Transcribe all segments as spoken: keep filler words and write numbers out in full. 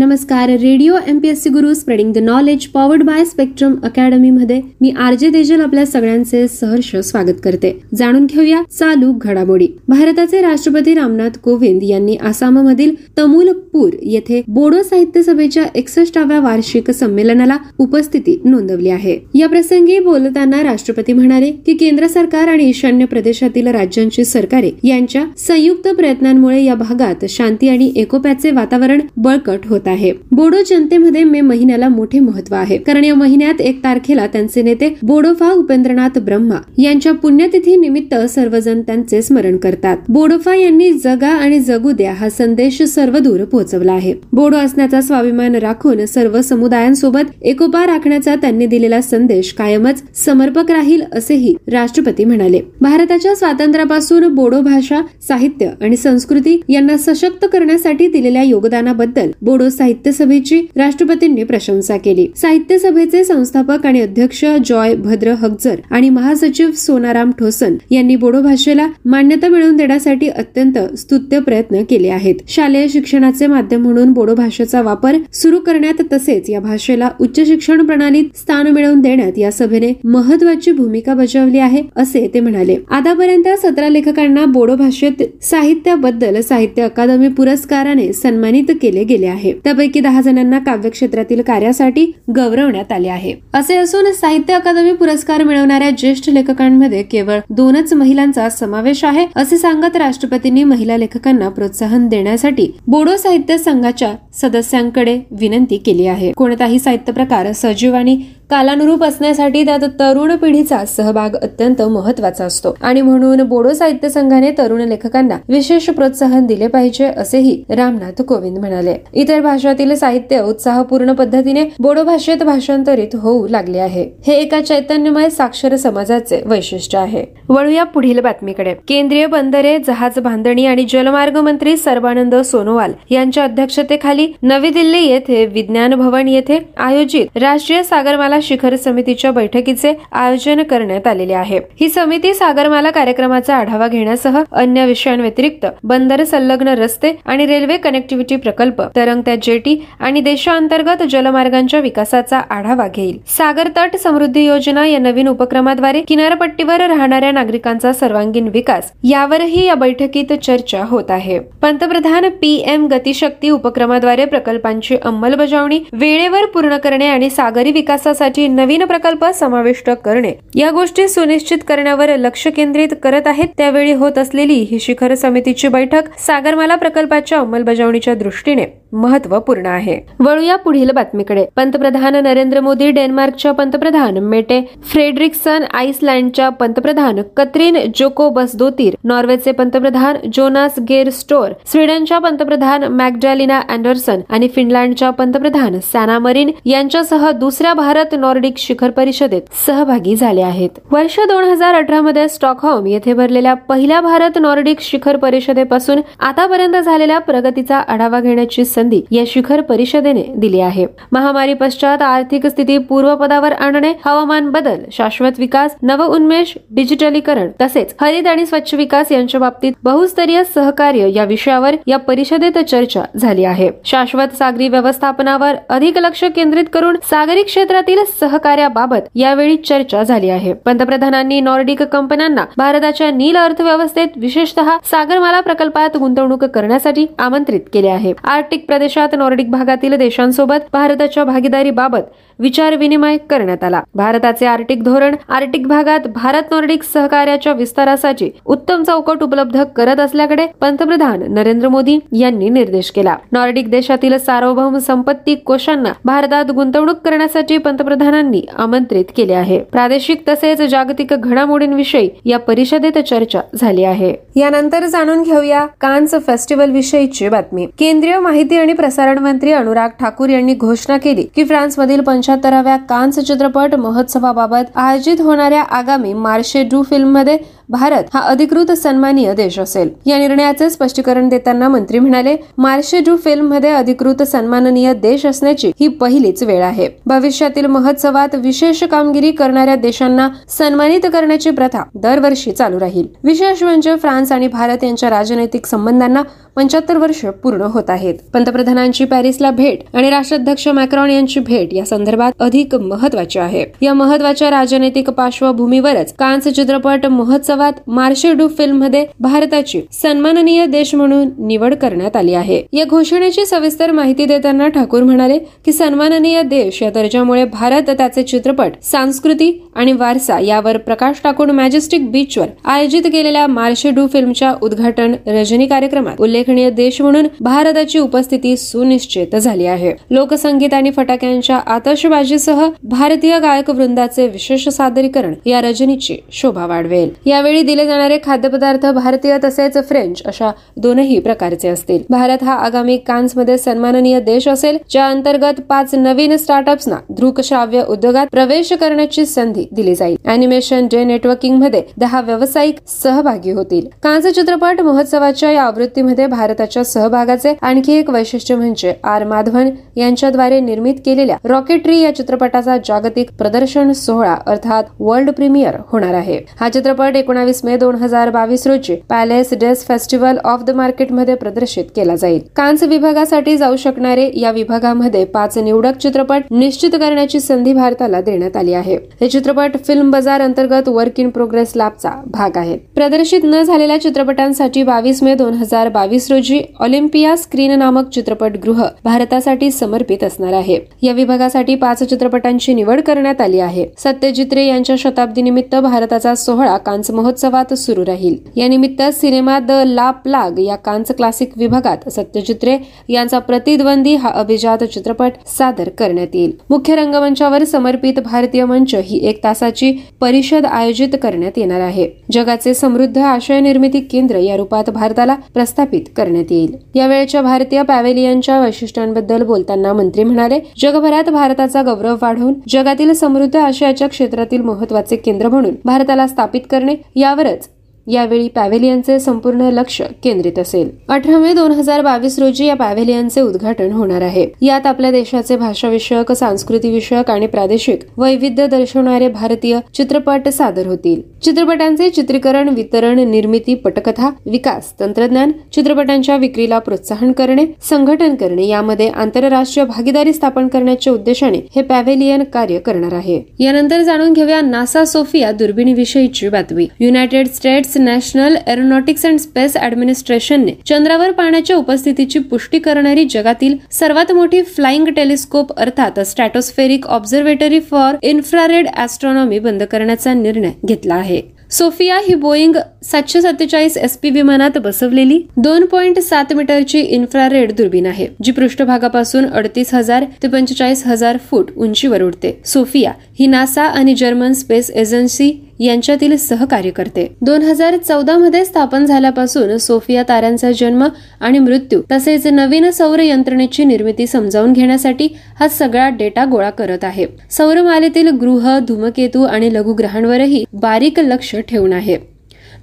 नमस्कार. Radio MPSC Guru spreading the knowledge powered by Spectrum academy मध्ये मी RJ Tejal आपल्या सगळ्यांचे सहर्ष स्वागत करते. जाणून घेऊया चालू घडामोडी. भारताचे राष्ट्रपती रामनाथ कोविंद यांनी आसाममधील तमुलपूर येथे बोडो साहित्य सभेच्या एकसष्टाव्या वार्षिक संमेलनाला उपस्थिती नोंदवली आहे. या प्रसंगी बोलताना राष्ट्रपती म्हणाले की केंद्र सरकार आणि ईशान्य प्रदेशातील राज्यांची सरकारे यांच्या संयुक्त प्रयत्नांमुळे या भागात शांती आणि एकोप्याचे वातावरण बळकट होत आहे. बोडो जनतेमध्ये मे महिन्याला मोठे महत्व आहे, कारण या महिन्यात एक तारखेला त्यांचे नेते बोडोफा उपेंद्रनाथ ब्रह्मा यांच्या पुण्यतिथी निमित्त सर्वजण त्यांचे स्मरण करतात. बोडोफा यांनी जगा आणि जगू द्या हा संदेश सर्वदूर पोहोचवला आहे. बोडो असण्याचा स्वाभिमान राखून सर्व समुदायांसोबत एकोपा राखण्याचा त्यांनी दिलेला संदेश कायमच समर्पक राहील असेही राष्ट्रपती म्हणाले. भारताच्या स्वातंत्र्यापासून बोडो भाषा, साहित्य आणि संस्कृती यांना सशक्त करण्यासाठी दिलेल्या योगदानाबद्दल बोडो साहित्य सभेची राष्ट्रपतींनी प्रशंसा केली. साहित्य सभेचे संस्थापक आणि अध्यक्ष जॉय भद्र हक्झर आणि महासचिव सोनाराम ठोसन यांनी बोडो भाषेला मान्यता मिळवून देण्यासाठी अत्यंत स्तुत्य प्रयत्न केले आहेत. शालेय शिक्षणाचे माध्यम म्हणून बोडो भाषेचा वापर सुरू करण्यात तसेच या भाषेला उच्च शिक्षण प्रणालीत स्थान मिळवून देण्यात या सभेने महत्वाची भूमिका बजावली आहे असे ते म्हणाले. आतापर्यंत सतरा लेखकांना बोडो भाषेत साहित्याबद्दल साहित्य अकादमी पुरस्काराने सन्मानित केले गेले आहे. त्यापैकी दहा जणांना काव्यक्षेत्रातील कार्यासाठी गौरवण्यात आले आहे. असे असून साहित्य अकादमी पुरस्कार मिळवणाऱ्या ज्येष्ठ लेखकांमध्ये केवळ दोनच महिलांचा समावेश आहे असे सांगत राष्ट्रपतींनी महिला लेखकांना प्रोत्साहन देण्यासाठी बोडो साहित्य संघाच्या सदस्यांकडे विनंती केली आहे. कोणताही साहित्य प्रकार सजीव आणि कालानुरूप असण्यासाठी त्यात तरुण पिढीचा सहभाग अत्यंत महत्वाचा असतो आणि म्हणून बोडो साहित्य संघाने तरुण लेखकांना विशेष प्रोत्साहन दिले पाहिजे असेही रामनाथ कोविंद म्हणाले. इतर भाषातील साहित्य उत्साहपूर्ण पद्धतीने बोडो भाषेत भाषांतरित होऊ लागले आहे. हे एका चैतन्यमय साक्षर समाजाचे वैशिष्ट्य आहे. वळूया पुढील बातमीकडे. केंद्रीय बंदरे, जहाज बांधणी आणि जलमार्ग मंत्री सर्वानंद सोनोवाल यांच्या अध्यक्षतेखाली नवी दिल्ली येथे विज्ञान भवन येथे आयोजित राष्ट्रीय सागरमाला शिखर समितीच्या बैठकीचे आयोजन करण्यात आलेले आहे. ही समिती सागरमाला कार्यक्रमाचा आढावा घेण्यासह अन्य विषयांव्यतिरिक्त बंदर, संलग्न रस्ते आणि रेल्वे कनेक्टिव्हिटी प्रकल्प, तरंगत्या जेटी आणि देशांतर्गत जलमार्गांच्या विकासाचा आढावा घेईल. सागर तट समृद्धी योजना या नवीन उपक्रमाद्वारे किनारपट्टीवर राहणाऱ्या नागरिकांचा सर्वांगीण विकास यावरही या बैठकीत चर्चा होत आहे. पंतप्रधान पीएम गतिशक्ती उपक्रमाद्वारे प्रकल्पांची अंमलबजावणी वेळेवर पूर्ण करणे आणि सागरी विकासासाठी नवीन प्रकल्प समाविष्ट करणे या गोष्टी सुनिश्चित करण्यावर लक्ष केंद्रित करत आहेत. त्यावेळी होत असलेली ही शिखर समितीची बैठक सागरमाला प्रकल्पाच्या अंमलबजावणीच्या दृष्टीने महत्वपूर्ण आहे. वळूया पुढील बातमीकडे. पंतप्रधान नरेंद्र मोदी डेन्मार्कच्या पंतप्रधान मेटे फ्रेडरिक्सन, आईसलँडच्या पंतप्रधान कत्रीन जोको बस दोतीर, नॉर्वेचे पंतप्रधान जोनास गेर स्टोअर, स्वीडनच्या पंतप्रधान मॅक्जॅलिना अँडरसन आणि फिनलँडच्या पंतप्रधान सॅना मरीन यांच्यासह दुसऱ्या भारत नॉर्डिक शिखर परिषदेत सहभागी झाले आहेत. वर्ष दोन हजार अठरा मध्ये स्टॉकहोम येथे भरलेल्या पहिल्या भारत नॉर्डिक शिखर परिषदेपासून आतापर्यंत झालेल्या प्रगतीचा आढावा घेण्याची संधी या शिखर परिषदेने दिली आहे. महामारी पश्चात आर्थिक स्थिती पूर्वपदावर आणणे, हवामान बदल, शाश्वत विकास, नवउन्मेष, डिजिटलीकरण तसेच हरित आणि स्वच्छ विकास यांच्या बाबतीत बहुस्तरीय सहकार्य या विषयावर या परिषदेत चर्चा झाली आहे. शाश्वत सागरी व्यवस्थापनावर अधिक लक्ष केंद्रित करून सागरी क्षेत्रातील सहकार्याबाबत यावेळी चर्चा झाली आहे. पंतप्रधानांनी नॉर्डिक कंपन्यांना भारताच्या नील अर्थव्यवस्थेत विशेषतः सागरमाला प्रकल्पात गुंतवणूक करण्यासाठी आमंत्रित केले आहे. आर्टिक प्रदेशात नॉर्डिक भागातील देशांसोबत भारताच्या भागीदारीबाबत विचारविनिमय करण्यात आला. भारताचे आर्टिक धोरण आर्टिक भागात भारत नॉर्डिक सहकार्याच्या विस्तारासाठी उत्तम चौकट उपलब्ध करत असल्याकडे पंतप्रधान नरेंद्र मोदी यांनी निर्देश केला. नॉर्डिक देशातील सार्वभौम संपत्ती कोशांना भारतात गुंतवणूक करण्यासाठी पंतप्रधानांनी आमंत्रित केले आहे. प्रादेशिक तसेच जागतिक घडामोडींविषयी या परिषदेत चर्चा झाली आहे. यानंतर जाणून घेऊया कान्स फेस्टिवल विषयीची बातमी. केंद्रीय माहिती आणि प्रसारण मंत्री अनुराग ठाकूर यांनी घोषणा केली की फ्रान्समधील पंच्याहत्तराव्या कान्स चित्रपट महोत्सवाबाबत आयोजित होणाऱ्या आगामी मार्शे डू फिल्म मध्ये भारत हा अधिकृत सन्मानीय देश असेल. या निर्णयाचे स्पष्टीकरण देताना मंत्री म्हणाले, मार्शे डू फिल्म मध्ये अधिकृत सन्माननीय देश असण्याची ही पहिलीच वेळ आहे. भविष्यातील महोत्सवात विशेष कामगिरी करणाऱ्या देशांना सन्मानित करण्याची प्रथा दरवर्षी चालू राहील. विशेष म्हणजे फ्रान्स आणि भारत यांच्या राजनैतिक संबंधांना पंच्याहत्तर वर्ष पूर्ण होत आहेत. पंतप्रधानांची पॅरिसला भेट आणि राष्ट्राध्यक्ष मॅक्रॉन यांची भेट या संदर्भात अधिक महत्वाची आहे. या महत्वाच्या राजनैतिक पार्श्वभूमीवरच कान्स चित्रपट महोत्सवात मार्शे डू फिल्म मध्ये भारताची सन्माननीय देश म्हणून निवड करण्यात आली आहे. या घोषणेची सविस्तर माहिती देताना ठाकूर म्हणाले की सन्माननीय देश या दर्जामुळे भारत त्याचे चित्रपट, संस्कृती आणि वारसा यावर प्रकाश टाकून मॅजेस्टिक बीचवर आयोजित केलेल्या मार्शे डू फिल्मच्या उद्घाटन रजनी कार्यक्रमात उल्लेखनीय देश म्हणून भारताची उपस्थिती सुनिश्चित झाली आहे. लोकसंगीत आणि फटाक्यांच्या आतषबाजीसह भारतीय गायक वृंदाचे विशेष सादरीकरण या रजनीची शोभा वाढवेल. यावेळी दिले जाणारे खाद्यपदार्थ भारतीय तसेच फ्रेंच अशा दोनही प्रकारचे असतील. भारत हा आगामी कान्समध्ये सन्माननीय देश असेल, ज्या अंतर्गत पाच नवीन स्टार्टअप्सना दृकश्राव्य उद्योगात प्रवेश करण्याची संधी दिली जाईल. अॅनिमेशन डे नेटवर्किंग मध्ये दहा व्यावसायिक सहभागी होतील. कान्स चित्रपट महोत्सवाच्या या आवृत्तीमध्ये भारताच्या सहभागाचे आणखी एक वैशिष्ट्य म्हणजे आर माधवन यांच्याद्वारे निर्मित केलेल्या रॉकेट्री या चित्रपटाचा जागतिक प्रदर्शन सोहळा अर्थात वर्ल्ड प्रीमियर होणार आहे. हा चित्रपट एकोणावीस मे दोन हजार बावीस रोजी palace days festival of the मार्केटमध्ये प्रदर्शित केला जाईल. कान्स विभागासाठी जाऊ शकणारे या विभागामध्ये पाच निवडक चित्रपट निश्चित करण्याची संधी भारताला देण्यात आली आहे. हे चित्रपट फिल्म बाजार अंतर्गत वर्क इन प्रोग्रेस लॅबचा भाग आहेत. प्रदर्शित न झालेल्या चित्रपटांसाठी बावीस मे दोन हजार बावीस रोजी ऑलिम्पिया स्क्रीन नामक चित्रपटगृह भारतासाठी समर्पित असणार आहे. या विभागासाठी पाच चित्रपटांची निवड करण्यात आली आहे. सत्यजित्रे यांच्या शताब्दीनिमित्त भारताचा सोहळा कान्स महोत्सवात सुरू राहील. या निमित्त सिनेमा द ला प्लाग या कान्स क्लासिक विभागात सत्यजित्रे यांचा प्रतिद्वंदी हा अभिजात चित्रपट सादर करण्यात येईल. मुख्य रंगमंचावर समर्पित भारतीय मंच ही एक तासाची परिषद आयोजित करण्यात येणार आहे. जगाचे समृद्ध आशय निर्मिती केंद्र या रूपात भारताला प्रस्थापित करण्यात येईल. यावेळच्या भारतीय पॅव्हेलियनच्या वैशिष्ट्यांबद्दल बोलताना मंत्री म्हणाले, जगभरात भारताचा गौरव वाढवून जगातील समृद्ध आशयाच्या क्षेत्रातील महत्वाचे केंद्र म्हणून भारताला स्थापित करणे यावरच यावेळी पॅव्हेलियनचे संपूर्ण लक्ष केंद्रित असेल. अठरा मे दोन हजार बावीस रोजी या पॅव्हेलियनचे उद्घाटन होणार आहे. यात आपल्या देशाचे भाषाविषयक, सांस्कृतिविषयक आणि प्रादेशिक वैविध्य दर्शवणारे भारतीय चित्रपट सादर होतील. चित्रपटांचे चित्रीकरण, वितरण, निर्मिती, पटकथा, विकास, तंत्रज्ञान, चित्रपटांच्या विक्रीला प्रोत्साहन करणे, संघटन करणे यामध्ये आंतरराष्ट्रीय भागीदारी स्थापन करण्याच्या उद्देशाने हे पॅव्हेलियन कार्य करणार आहे. यानंतर जाणून घेऊया नासा सोफिया दुर्बिणीविषयीची बातमी. United States National Aeronautics and space ऍडमिनिस्ट्रेशनने चंद्रावर पाण्याच्या उपस्थितीची पुष्टी करणारी जगातील सर्वात मोठी फ्लाइंग टेलिस्कोप अर्थात stratospheric observatory for infrared astronomy बंद करण्याचा निर्णय घेतला आहे. सोफिया ही बोईंग सातशे सत्तेचाळीस एसपी विमानात बसवलेली दोन पॉईंट सात मीटरची इन्फ्रारेड दुर्बीण आहे, जी पृष्ठभागापासून अडतीस हजार ते पंचेचाळीस हजार फूट उंचीवर उडते. सोफिया ही नासा आणि जर्मन स्पेस एजन्सी यांच्यातील सहकार्य करते. दोन हजार चौदा मध्ये स्थापन झाल्यापासून सोफिया ताऱ्यांचा जन्म आणि मृत्यू तसेच नवीन सौर यंत्रणेची निर्मिती समजावून घेण्यासाठी हा सगळा डेटा गोळा करत आहे. सौरमालेतील ग्रह, धूमकेतू आणि लघुग्रहांवरही बारीक लक्ष ठेवून आहे.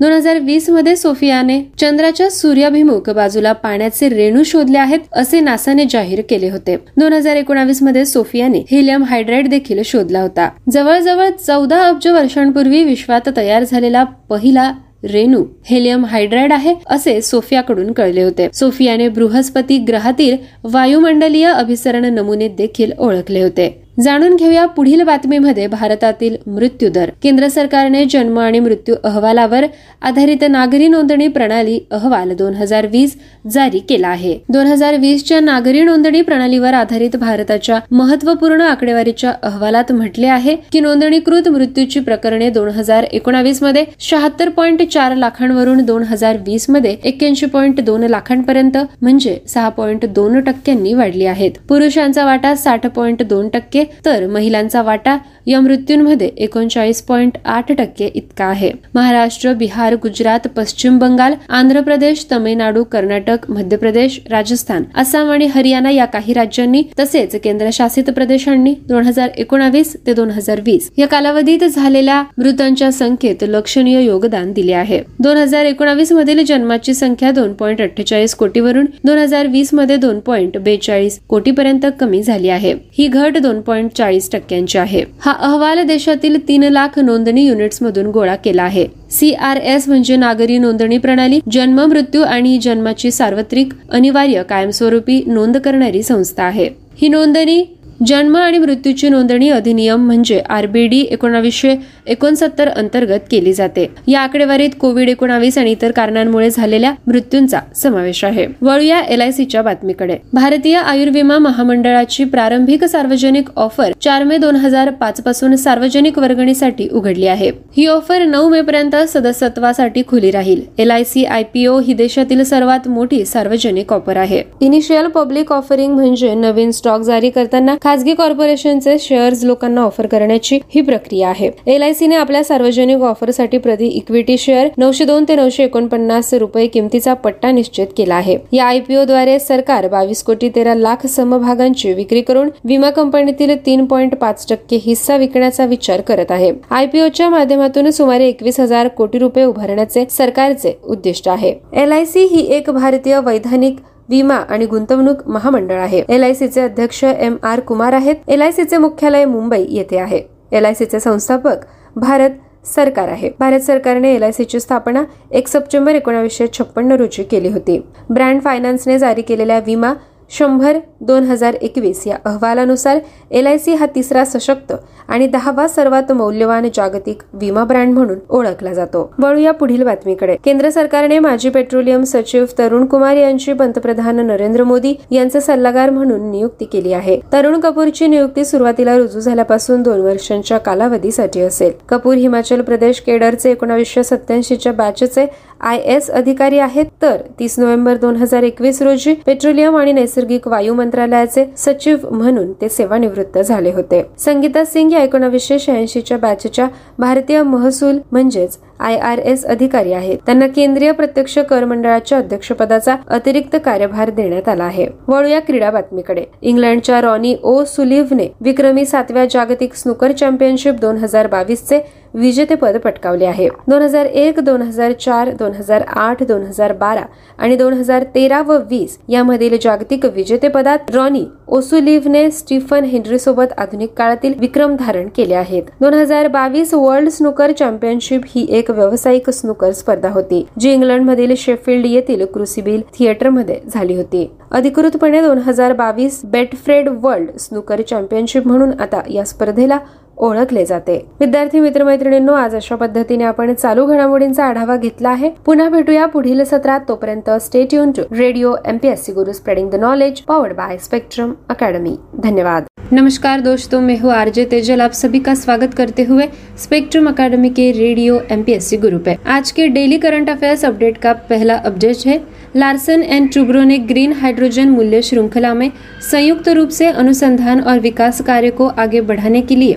दोन हजार वीस मध्ये सोफियाने चंद्राच्या सूर्याभिमुख बाजूला पाण्याचे रेणू शोधले आहेत असे नासाने जाहीर केले होते. दोन हजार एकोणावीस मध्ये सोफियाने हिलियम हायड्राइड देखील शोधला होता. जवळजवळ चौदा अब्ज वर्षांपूर्वी विश्वात तयार झालेला पहिला रेणू हेलियम हायड्राइड आहे असे सोफियाकडून कळले होते. सोफियाने बृहस्पती ग्रहातील वायुमंडलीय अभिसरण नमुने देखील ओळखले होते. जाणून घेऊया पुढील बातमीमध्ये भारतातील मृत्यूदर. केंद्र सरकारने जन्म आणि मृत्यू अहवालावर आधारित नागरी नोंदणी प्रणाली अहवाल दोन हजार वीस जारी केला आहे. दोन हजार वीसच्या नागरी नोंदणी प्रणालीवर आधारित भारताच्या महत्वपूर्ण आकडेवारीच्या अहवालात म्हटले आहे की नोंदणीकृत मृत्यूची प्रकरणे दोन हजार एकोणावीस मध्ये शहात्तर पॉईंट चार लाखांवरून दोन हजार वीस मध्ये एक्क्याऐंशी पॉईंट दोन लाखांपर्यंत म्हणजे सहा पॉईंट दोन टक्क्यांनी वाढली आहेत. पुरुषांचा वाटा साठ पॉईंट दोन टक्के तर महिलांचा वाटा या मृत्यूंमध्ये एकोणचाळीस पॉईंट आठ टक्के इतका आहे. महाराष्ट्र, बिहार, गुजरात, पश्चिम बंगाल, आंध्र प्रदेश, तमिळनाडू, कर्नाटक, मध्य प्रदेश, राजस्थान, आसाम आणि हरियाणा या काही राज्यांनी तसेच केंद्रशासित प्रदेशांनी दोन हजार एकोणावीस ते दोन हजार वीस या कालावधीत झालेल्या मृतांच्या संख्येत लक्षणीय योगदान दिले आहे. दोन हजार एकोणावीस मधील जन्माची संख्या दोन पॉईंट अठ्ठेचाळीस कोटीवरून दोन हजार वीस मध्ये दोन पॉईंट बेचाळीस कोटीपर्यंत कमी झाली आहे. ही घट दोन पॉईंट पॉईंट चाळीस टक्क्यांची आहे. हा अहवाल देशातील तीन लाख नोंदणी युनिट्समधून गोळा केला आहे. सीआरएस म्हणजे नागरी नोंदणी प्रणाली, जन्म, मृत्यू आणि जन्माची सार्वत्रिक अनिवार्य कायमस्वरूपी नोंद करणारी संस्था आहे. ही नोंदणी जन्म आणि मृत्यूची नोंदणी अधिनियम म्हणजे आरबीडी एकोणावीसशे एकोणसत्तर अंतर्गत केली जाते. या आकडेवारीत कोविड एकोणावीस आणि इतर कारणांमुळे झालेल्या मृत्यूंचा समावेश आहे. वळूया एलआयसीच्या बातमीकडे. भारतीय आयुर्विमा महामंडळाची प्रारंभिक सार्वजनिक ऑफर चार मे दोन हजार पाच पासून सार्वजनिक वर्गणीसाठी उघडली आहे. ही ऑफर नऊ मे पर्यंत सदस्यत्वासाठी खुली राहील. एलआयसी आयपीओ ही देशातील सर्वात मोठी सार्वजनिक ऑफर आहे. इनिशियल पब्लिक ऑफरिंग म्हणजे नवीन स्टॉक जारी करताना खासगी कॉर्पोरेशनचे शेअर्स लोकांना ऑफर करण्याची ही प्रक्रिया आहे. एलआयसीने आपल्या सार्वजनिक ऑफरसाठी प्रति इक्विटी शेअर नऊशे दोन ते नऊशे एकोणपन्नास रुपये किमतीचा पट्टा निश्चित केला आहे. या आयपीओद्वारे सरकार बावीस कोटी तेरा लाख समभागांची विक्री करून विमा कंपनीतील तीन पॉईंट पाच टक्के हिस्सा विकण्याचा विचार करत आहे. आयपीओच्या माध्यमातून सुमारे एकवीस हजार कोटी रुपये उभारण्याचे सरकारचे उद्दिष्ट आहे. एलआयसी ही एक भारतीय वैधानिक विमा आणि गुंतवणूक महामंडळ आहे. एलआयसीचे अध्यक्ष एम आर कुमार आहेत. एलआयसीचे मुख्यालय मुंबई येथे आहे. एलआयसीचे संस्थापक भारत सरकार आहे. भारत सरकारने एलआयसीची स्थापना एक सप्टेंबर एकोणीसशे छप्पन्न रोजी केली होती. ब्रँड फायनान्सने जारी केलेल्या विमा शंभर दोन हजार एकवीस या अहवालानुसार एलआयसी हा तिसरा सशक्त आणि दहावा सर्वात मौल्यवान जागतिक विमा ब्रँड म्हणून ओळखला जातो. वळूया पुढील बातमीकडे. केंद्र सरकारने माजी पेट्रोलियम सचिव तरुण कुमार यांची पंतप्रधान नरेंद्र मोदी यांचे सल्लागार म्हणून नियुक्ती केली आहे. तरुण कपूरची नियुक्ती सुरुवातीला रुजू झाल्यापासून दोन वर्षांच्या कालावधीसाठी असेल. कपूर हिमाचल प्रदेश केडरचे एकोणीसशे सत्त्याऐंशीच्या बॅचचे आय एस अधिकारी आहेत, तर तीस नोव्हेंबर दोन हजार एकवीस रोजी पेट्रोलियम आणि नैसर्गिक वायू मंत्रालयाचे सचिव म्हणून ते सेवानिवृत्त झाले होते. संगीता सिंग या एकोणीसशे शहाऐंशीच्या बॅचच्या भारतीय महसूल म्हणजेच आयआरएस अधिकारी आहेत. त्यांना केंद्रीय प्रत्यक्ष कर मंडळाच्या अध्यक्षपदाचा अतिरिक्त कार्यभार देण्यात आला आहे. वळूया क्रीडा बातमीकडे. इंग्लंडच्या रॉनी ओ सुलिव्हने विक्रमी सातव्या जागतिक स्नूकर चॅम्पियनशिप दोन हजार बावीसचे विजेतेपद पटकावले आहे. दोन हजार एक दोन हजार चार दोन हजार आठ दोन हजार बारा आणि दोन हजार तेरा व वीस यामधील जागतिक विजेतेपदात रॉनी ओसुलिव्हने स्टीफन हेनरी सोबत आधुनिक काळातील विक्रम धारण केले आहेत. दोन हजार बावीस वर्ल्ड स्नूकर चॅम्पियनशिप ही एक व्यावसायिक स्नूकर स्पर्धा होती, जी इंग्लंडमधील शेफिल्ड येथील क्रुसिबिल थिएटरमध्ये झाली होती. अधिकृतपणे दोन हजार बावीस बेटफ्रेड वर्ल्ड स्नूकर चॅम्पियनशिप म्हणून आता या स्पर्धेला ओळखले जाते. विद्यार्थी मित्रमैत्रिणींनो, आज अशा पद्धतीने आपण चालू घडामोडींचा आढावा घेतला आहे. पुन्हा भेटूया पुढील सत्रात. तोपर्यंत stay tune to radio MPSC Guru, spreading the knowledge, powered by Spectrum academy. धन्यवाद. नमस्कार दोस्तों, मैं हूँ आरजे तेजल, आप सभी का स्वागत करते हुए स्पेक्ट्रम अकेडमी के रेडियो एमपीएससी गुरु पे. आज के डेली करंट अफेयर्स अपडेट का पहला अपडेट है. लार्सन एंड ट्रूब्रो ने ग्रीन हाइड्रोजन मूल्य श्रृंखला में संयुक्त रूप से अनुसंधान और विकास कार्य को आगे बढ़ाने के लिए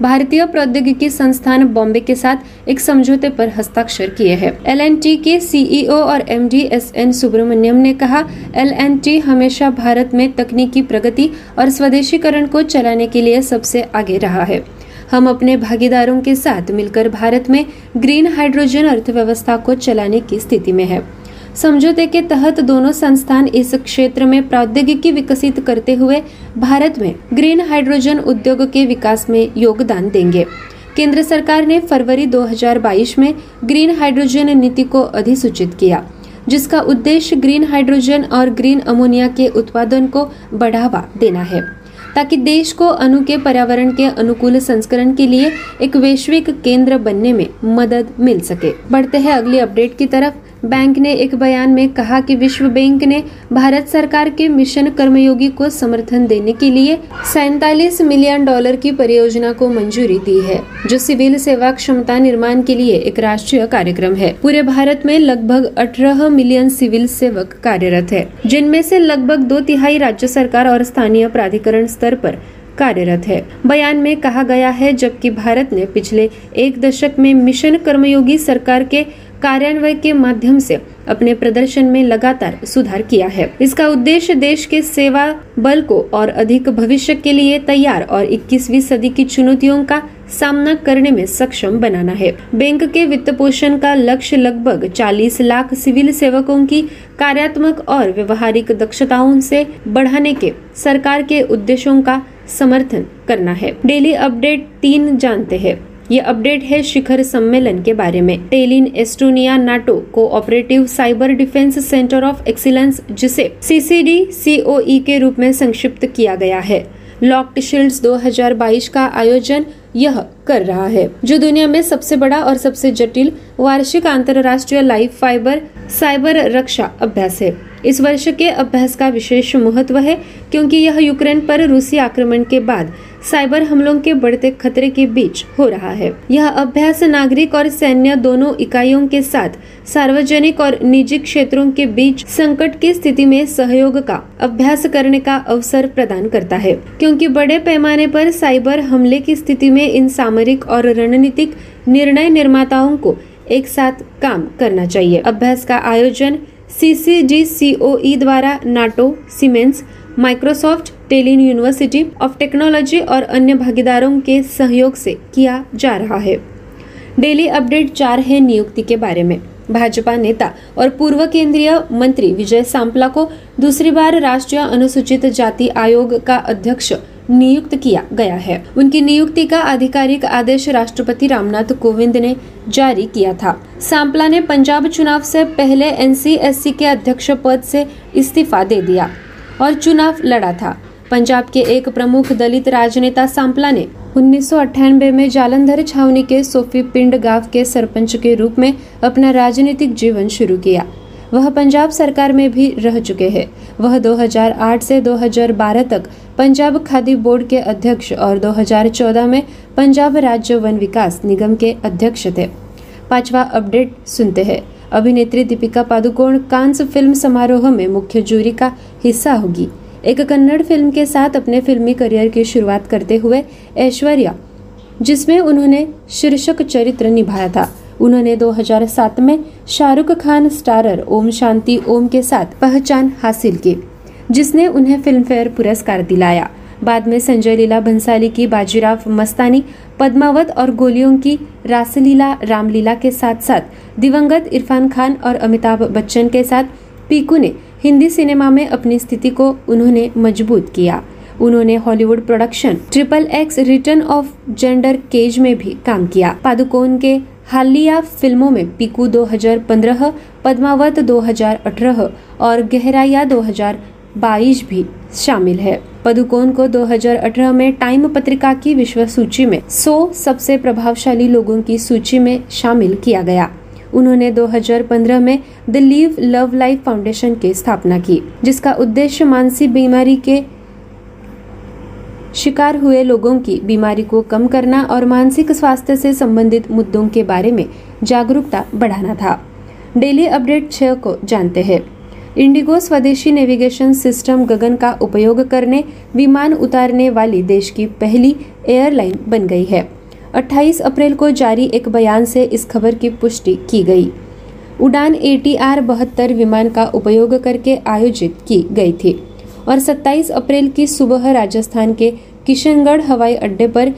भारतीय प्रौद्योगिकी संस्थान बॉम्बे के साथ एक समझौते पर हस्ताक्षर किए हैं. एल एन टी के सीईओ और एमडी एस एन सुब्रमण्यम ने कहा, एल एन टी हमेशा भारत में तकनीकी प्रगति और स्वदेशीकरण को चलाने के लिए सबसे आगे रहा है. हम अपने भागीदारों के साथ मिलकर भारत में ग्रीन हाइड्रोजन अर्थव्यवस्था को चलाने की स्थिति में है. समझौते के तहत दोनों संस्थान इस क्षेत्र में प्रौद्योगिकी विकसित करते हुए भारत में ग्रीन हाइड्रोजन उद्योग के विकास में योगदान देंगे. केंद्र सरकार ने फरवरी दो हजार बाईस में ग्रीन हाइड्रोजन नीति को अधिसूचित किया, जिसका उद्देश्य ग्रीन हाइड्रोजन और ग्रीन अमोनिया के उत्पादन को बढ़ावा देना है, ताकि देश को अणु के पर्यावरण के अनुकूल संस्करण के लिए एक वैश्विक केंद्र बनने में मदद मिल सके. बढ़ते हैं अगली अपडेट की तरफ. बैंक ने एक बयान में कहा कि विश्व बैंक ने भारत सरकार के मिशन कर्मयोगी को समर्थन देने के लिए सैंतालीस मिलियन डॉलर की परियोजना को मंजूरी दी है, जो सिविल सेवा क्षमता निर्माण के लिए एक राष्ट्रीय कार्यक्रम है. पूरे भारत में लगभग अठारह मिलियन सिविल सेवक कार्यरत है, जिनमें से लगभग दो तिहाई राज्य सरकार और स्थानीय प्राधिकरण स्तर पर कार्यरत है. बयान में कहा गया है, जबकि भारत ने पिछले एक दशक में मिशन कर्मयोगी सरकार के कार्यान्वयन के माध्यम से अपने प्रदर्शन में लगातार सुधार किया है. इसका उद्देश्य देश के सेवा बल को और अधिक भविष्य के लिए तैयार और इक्कीसवीं सदी की चुनौतियों का सामना करने में सक्षम बनाना है. बैंक के वित्त पोषण का लक्ष्य लगभग चालीस लाख सिविल सेवकों की कार्यात्मक और व्यवहारिक दक्षताओं से बढ़ाने के सरकार के उद्देश्यों का समर्थन करना है। डेली अपडेट तीन जानते हैं। ये अपडेट है शिखर सम्मेलन के बारे में। Tallinn Estonia NATO cooperative cyber defence centre of excellence, जिसे सीसीडी सीओई के रूप में संक्षिप्त किया गया है, लॉक्ड शील्ड्स दो हज़ार बाईस का आयोजन यह कर रहा है, जो दुनिया में सबसे बड़ा और सबसे जटिल वार्षिक अंतर्राष्ट्रीय लाइव फाइबर साइबर रक्षा अभ्यास है। इस वर्ष के अभ्यास का विशेष महत्व है क्योंकि यह यूक्रेन पर रूसी आक्रमण के बाद साइबर हमलों के बढ़ते खतरे के बीच हो रहा है। यह अभ्यास नागरिक और सैन्य दोनों इकाइयों के साथ सार्वजनिक और निजी क्षेत्रों के बीच संकट की स्थिति में सहयोग का अभ्यास करने का अवसर प्रदान करता है, क्योंकि बड़े पैमाने पर साइबर हमले की स्थिति में इन सामरिक और रणनीतिक निर्णय निर्माताओं को एक साथ काम करना चाहिए। अभ्यास का आयोजन सीसीडीसीओई द्वारा NATO, Siemens, Microsoft, Tallinn university of technology और अन्य भागीदारों के सहयोग से किया जा रहा है। डेली अपडेट चार है नियुक्ति के बारे में। भाजपा नेता और पूर्व केंद्रीय मंत्री विजय सांपला को दूसरी बार राष्ट्रीय अनुसूचित जाति आयोग का अध्यक्ष नियुक्त किया गया है। उनकी नियुक्ति का आधिकारिक आदेश राष्ट्रपति रामनाथ कोविंद ने जारी किया था। सांपला ने पंजाब चुनाव से पहले एनसीएससी के अध्यक्ष पद से इस्तीफा दे दिया और चुनाव लड़ा था। पंजाब के एक प्रमुख दलित राजनेता सांपला ने उन्नीस सौ अट्ठानबे में जालंधर छावनी के सोफी पिंड गांव के सरपंच के रूप में अपना राजनीतिक जीवन शुरू किया। वह पंजाब सरकार में भी रह चुके हैं। वह दो हज़ार आठ से दो हज़ार बारह तक पंजाब खादी बोर्ड के अध्यक्ष और दो हज़ार चौदह में पंजाब राज्य वन विकास निगम के अध्यक्ष थे। पांचवा अपडेट सुनते हैं। अभिनेत्री दीपिका पादुकोण कांस फिल्म समारोह में मुख्य जूरी का हिस्सा होगी। एक कन्नड़ फिल्म के साथ अपने फिल्मी करियर की शुरुआत करते हुए ऐश्वर्या, जिसमें उन्होंने शीर्षक चरित्र निभाया था, उन्होंने दो हज़ार सात में शाहरुख खान स्टारर ओम शांति ओम के साथ पहचान हासिल की, जिसने उन्हें फिल्मफेयर पुरस्कार दिलाया। बाद में संजय लीला भंसाली की बाजीराव मस्तानी, पद्मावत और गोलियों की रासलीला रामलीला के साथ साथ दिवंगत इरफान खान और अमिताभ बच्चन के साथ पीकू ने हिंदी सिनेमा में अपनी स्थिति को उन्होंने मजबूत किया। उन्होंने Hollywood production triple X return of Xander Cage में भी काम किया। पादुकोण के हालिया फिल्मों में पीकू दो हज़ार पंद्रह, पद्मावत दो हज़ार अठारह और गहराया दो हज़ार बाईस भी शामिल है। पादुकोण को दो हज़ार अठारह में टाइम पत्रिका की विश्व सूची में सौ सबसे प्रभावशाली लोगों की सूची में शामिल किया गया। उन्होंने दो हज़ार पंद्रह में the live love life foundation की स्थापना की, जिसका उद्देश्य मानसिक बीमारी के शिकार हुए लोगों की बीमारी को कम करना और मानसिक स्वास्थ्य से संबंधित मुद्दों के बारे में जागरूकता बढ़ाना था। डेली अपडेट छह को जानते हैं। इंडिगो स्वदेशी नेविगेशन सिस्टम गगन का उपयोग करने विमान उतारने वाली देश की पहली एयरलाइन बन गई है। अट्ठाईस अप्रैल को जारी एक बयान से इस खबर की पुष्टि की गई। उड़ान एटीआर बहत्तर विमान का उपयोग करके आयोजित की गई थी और सत्ताईस अप्रैल की सुबह राजस्थान के किशनगढ़ हवाई अड्डे पर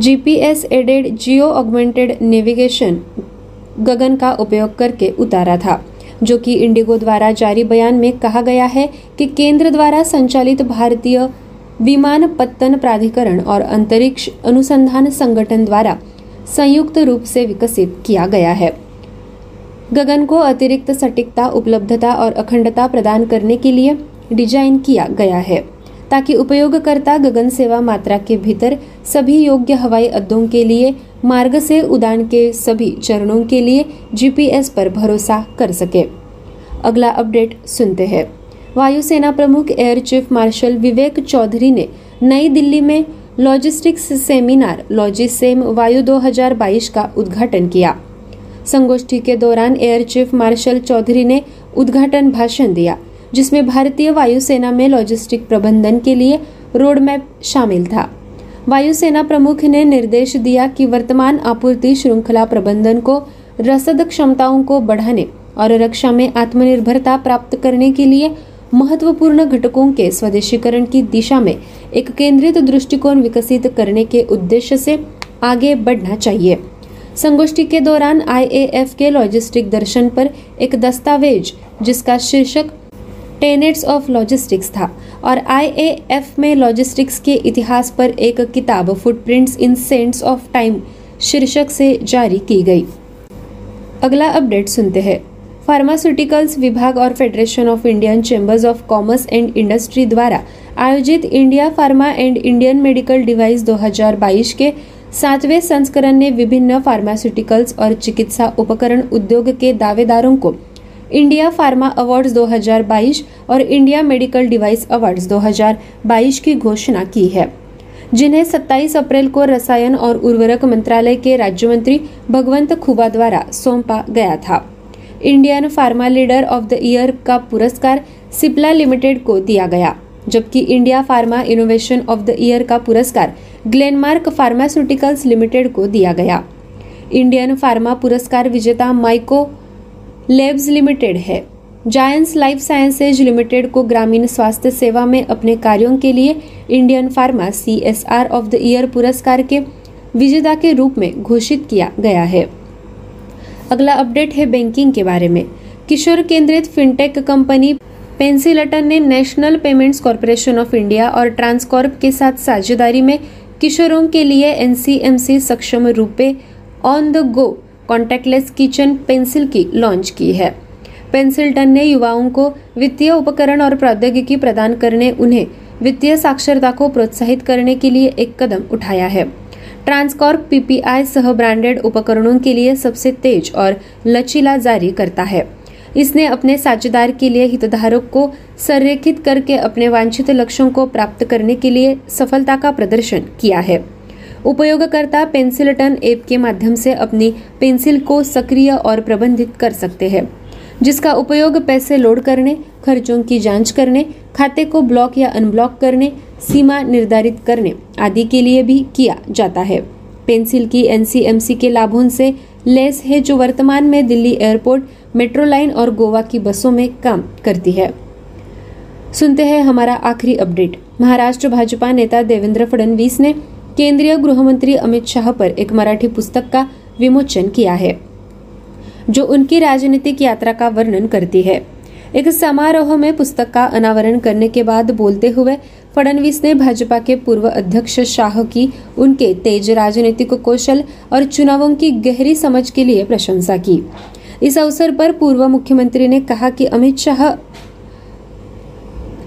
GPS aided geo augmented navigation गगन का उपयोग करके उतारा था, जो कि इंडिगो द्वारा जारी बयान में कहा गया है कि केंद्र द्वारा संचालित भारतीय विमान पत्तन प्राधिकरण और अंतरिक्ष अनुसंधान संगठन द्वारा संयुक्त रूप से विकसित किया गया है। गगन को अतिरिक्त सटीकता, उपलब्धता और अखंडता प्रदान करने के लिए डिजाइन किया गया है, ताकि उपयोगकर्ता गगन सेवा मात्रा के भीतर सभी योग्य हवाई अड्डों के लिए मार्ग से उड़ान के सभी चरणों के लिए जीपीएस पर भरोसा कर सके। अगला अपडेट सुनते हैं। वायुसेना प्रमुख air chief marshal Vivek Chaudhary ने नई दिल्ली में लॉजिस्टिक्स सेमिनार लॉजिसेम वायु दो हज़ार बाईस का उद्घाटन किया। संगोष्ठी के दौरान एयर चीफ मार्शल चौधरी ने उद्घाटन भाषण दिया, जिसमें भारतीय वायुसेना में लॉजिस्टिक प्रबंधन के लिए रोडमैप शामिल था। वायुसेना प्रमुख ने निर्देश दिया कि वर्तमान आपूर्ति श्रृंखला प्रबंधन को रसद क्षमताओं को बढ़ाने और रक्षा में आत्मनिर्भरता प्राप्त करने के लिए महत्वपूर्ण घटकों के स्वदेशीकरण की दिशा में एक केंद्रित दृष्टिकोण विकसित करने के उद्देश्य से आगे बढ़ना चाहिए। संगोष्ठी के दौरान आई ए एफ के लॉजिस्टिक दर्शन पर एक दस्तावेज, जिसका शीर्षक टेनेट्स ऑफ लॉजिस्टिक्स था और आईएएफ में लॉजिस्टिक्स के इतिहास पर एक किताब footprints in sands of time शीर्षक से जारी की गई। अगला अपडेट सुनते हैं। फार्मास्यूटिकल्स विभाग और federation of Indian chambers of commerce and industry द्वारा आयोजित India pharma and Indian medical device दो हज़ार बाईस के सातवें संस्करण ने विभिन्न फार्मास्यूटिकल्स और चिकित्सा उपकरण उद्योग के दावेदारों को इंडिया फार्मा अवार्ड्स दो हज़ार बाईस और इंडिया मेडिकल डिवाइस अवार्ड्स दो हज़ार बाईस की घोषणा की है, जिन्हें सत्ताईस अप्रैल को रसायन और उर्वरक मंत्रालय के राज्य मंत्री भगवंत खुबा द्वारा सौंपा गया था। Indian pharma leader of the year का पुरस्कार सिप्ला लिमिटेड को दिया गया, जबकि India pharma innovation of the year का पुरस्कार ग्लेनमार्क फार्मास्यूटिकल्स लिमिटेड को दिया गया। इंडियन फार्मा पुरस्कार विजेता माइको लेब्स लिमिटेड है। जायंट्स लाइफ साइंसेज लिमिटेड को ग्रामीण स्वास्थ्य सेवा में अपने कार्यों के लिए Indian pharma C S R of the year पुरस्कार के विजेता के रूप में घोषित किया गया है। अगला अपडेट है बैंकिंग के बारे में। किशोर केंद्रित फिनटेक कंपनी पेंसिलटन ने national payments corporation of India और ट्रांसकॉर्प के साथ साझेदारी में किशोरों के लिए एन सी एम सी सक्षम रुपए on the go contactless keychain pencil की लॉन्च की है। पेंसिलटन ने युवाओं को वित्तीय उपकरण और प्रौद्योगिकी प्रदान करने, उन्हें वित्तीय साक्षरता को प्रोत्साहित करने के लिए एक कदम उठाया है। ट्रांसकॉर्प पीपीआई सह ब्रांडेड उपकरणों के लिए सबसे तेज और लचीला जारी करता है। इसने अपने साझेदार के लिए हितधारक को संरेखित करके अपने वांछित लक्ष्यों को प्राप्त करने के लिए सफलता का प्रदर्शन किया है। उपयोगकर्ता पेंसिलटन ऐप के माध्यम से अपनी पेंसिल को सक्रिय और प्रबंधित कर सकते हैं, जिसका उपयोग पैसे लोड करने, खर्चों की जांच करने, खाते को ब्लॉक या अनब्लॉक करने, सीमा निर्धारित करने आदि के लिए भी किया जाता है। पेंसिल की एनसीएमसी के लाभों से लेस है, जो वर्तमान में दिल्ली एयरपोर्ट, मेट्रो लाइन और गोवा की बसों में काम करती है। सुनते हैं हमारा आखिरी अपडेट। महाराष्ट्र भाजपा नेता देवेंद्र फडणवीस ने केंद्रीय गृहमंत्री अमित शाह पर एक मराठी पुस्तक का विमोचन किया है, जो उनकी राजनीतिक यात्रा का वर्णन करती है। एक समारोह में पुस्तक का अनावरण करने के बाद बोलते हुए फडणवीस ने भाजपा के पूर्व अध्यक्ष शाह की उनके तेज राजनीतिक कौशल और चुनावों की गहरी समझ के लिए प्रशंसा की। इस अवसर पर पूर्व मुख्यमंत्री ने कहा कि अमित शाह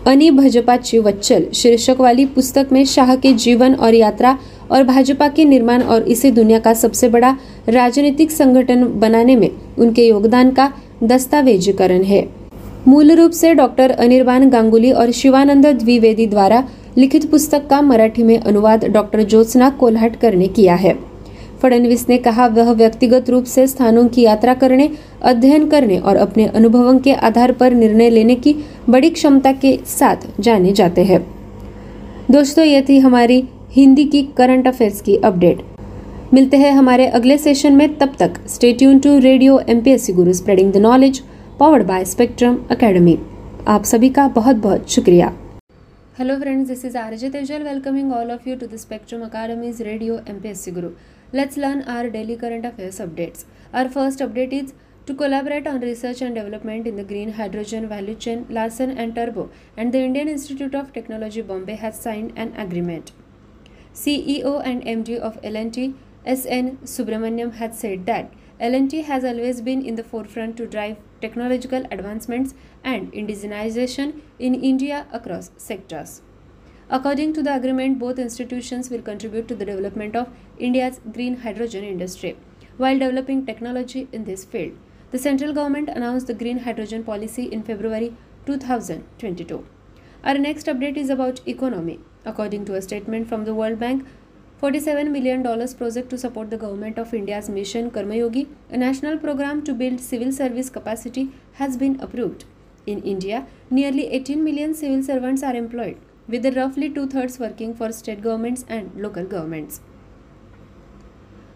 आणि भाजपाची वच्चल शीर्षक वाली पुस्तक में शाह के जीवन और यात्रा और भाजपा के निर्माण और इसे दुनिया का सबसे बड़ा राजनीतिक संगठन बनाने में उनके योगदान का दस्तावेजीकरण है। मूल रूप से डॉक्टर अनिर्बान गांगुली और शिवानंद द्विवेदी द्वारा लिखित पुस्तक का मराठी में अनुवाद डॉक्टर ज्योत्सना कोल्हाटकर ने किया है। फडणवीस ने कहा, वह व्यक्तिगत रूप से स्थानों की यात्रा करने, अध्ययन करने और अपने अनुभवों के आधार पर निर्णय लेने की बड़ी क्षमता के साथ जाने जाते हैं। दोस्तों, ये थी हमारी हिंदी की करंट अफेयर्स की अपडेट। मिलते हैं हमारे अगले सेशन में। तब तक stay tune to radio MPSC Guru, spreading the knowledge, powered by Spectrum academy. आप सभी का बहुत बहुत शुक्रिया। Hello friends, this is RJ Tejal welcoming all of you to the Spectrum academies radio MPSC Guru. Let's learn our daily current affairs updates. Our first update is to collaborate on research and development in the green hydrogen value chain. Larsen and Turbo and the Indian Institute of Technology Bombay has signed an agreement. C E O and M D of L and T, S N Subramaniam, has said that L and T has always been in the forefront to drive technological advancements and indigenization in India across sectors. According to the agreement, both institutions will contribute to the development of India's green hydrogen industry while developing technology in this field. The central government announced the green hydrogen policy in February twenty twenty-two. Our next update is about economy. According to a statement from the World Bank, forty-seven million dollars project to support the government of India's Mission Karmayogi, a national program to build civil service capacity, has been approved. In India, nearly eighteen million civil servants are employed, with roughly two-thirds working for state governments and local governments.